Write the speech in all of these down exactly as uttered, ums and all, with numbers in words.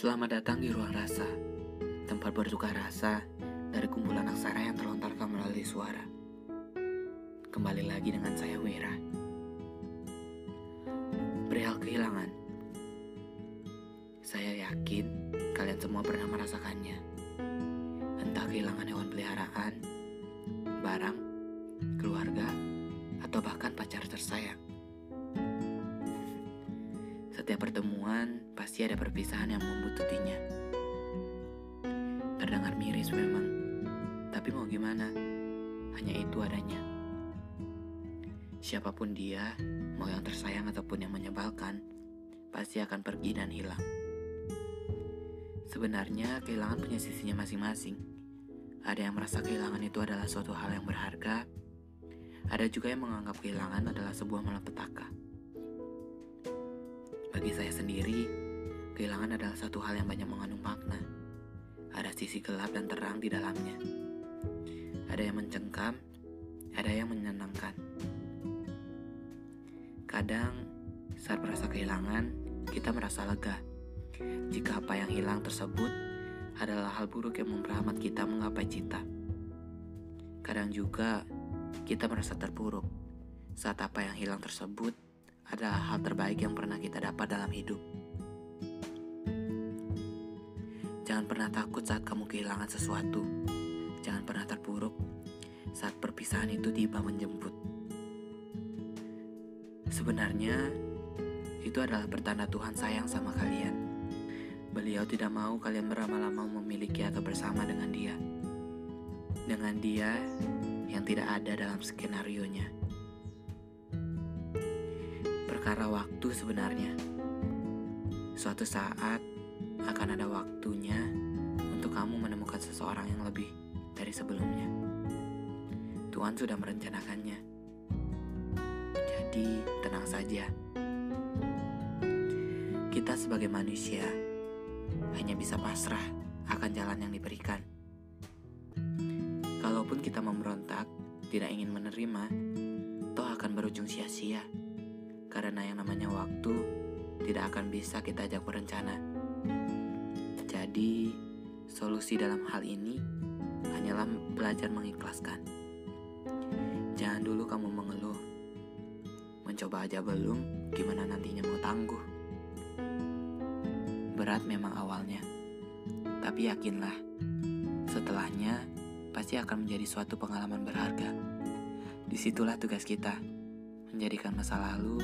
Selamat datang di Ruang Rasa, tempat bertukar rasa dari kumpulan aksara yang terlontarkan melalui suara. Kembali lagi dengan saya Wera. Perihal kehilangan, saya yakin kalian semua pernah merasakannya. Entah kehilangan hewan peliharaan, barang, keluarga, atau bahkan pacar tersayang. Setiap pertemuan, pasti ada perpisahan yang membututinya. Terdengar miris memang, tapi mau gimana? Hanya itu adanya. Siapapun dia, mau yang tersayang ataupun yang menyebalkan, pasti akan pergi dan hilang. Sebenarnya, kehilangan punya sisinya masing-masing. Ada yang merasa kehilangan itu adalah suatu hal yang berharga, ada juga yang menganggap kehilangan adalah sebuah malapetaka. Bagi saya sendiri, kehilangan adalah satu hal yang banyak mengandung makna. Ada sisi gelap dan terang di dalamnya. Ada yang mencengkam, ada yang menyenangkan. Kadang, saat merasa kehilangan, kita merasa lega. Jika apa yang hilang tersebut adalah hal buruk yang memperlambat kita menggapai cita. Kadang juga, kita merasa terpuruk saat apa yang hilang tersebut adalah hal terbaik yang pernah kita dapat dalam hidup. Jangan pernah takut saat kamu kehilangan sesuatu. Jangan pernah terpuruk saat perpisahan itu tiba menjemput. Sebenarnya, itu adalah pertanda Tuhan sayang sama kalian. Beliau tidak mau kalian berlama-lama memiliki atau bersama dengan dia. Dengan dia yang tidak ada dalam skenarionya. Perkara waktu sebenarnya. Suatu saat akan ada waktunya untuk kamu menemukan seseorang yang lebih dari sebelumnya. Tuhan sudah merencanakannya. Jadi tenang saja. Kita sebagai manusia hanya bisa pasrah akan jalan yang diberikan. Kalaupun kita memberontak, tidak ingin menerima, toh akan berujung sia-sia. Karena yang namanya waktu tidak akan bisa kita ajak berencana. Jadi, solusi dalam hal ini hanyalah belajar mengikhlaskan. Jangan dulu kamu mengeluh. Mencoba aja belum, gimana nantinya mau tangguh. Berat memang awalnya, tapi yakinlah, setelahnya pasti akan menjadi suatu pengalaman berharga. Disitulah tugas kita, menjadikan masa lalu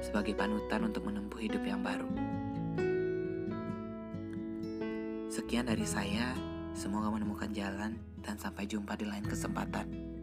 sebagai panutan untuk menempuh hidup yang baru. Sekian dari saya, semoga menemukan jalan dan sampai jumpa di lain kesempatan.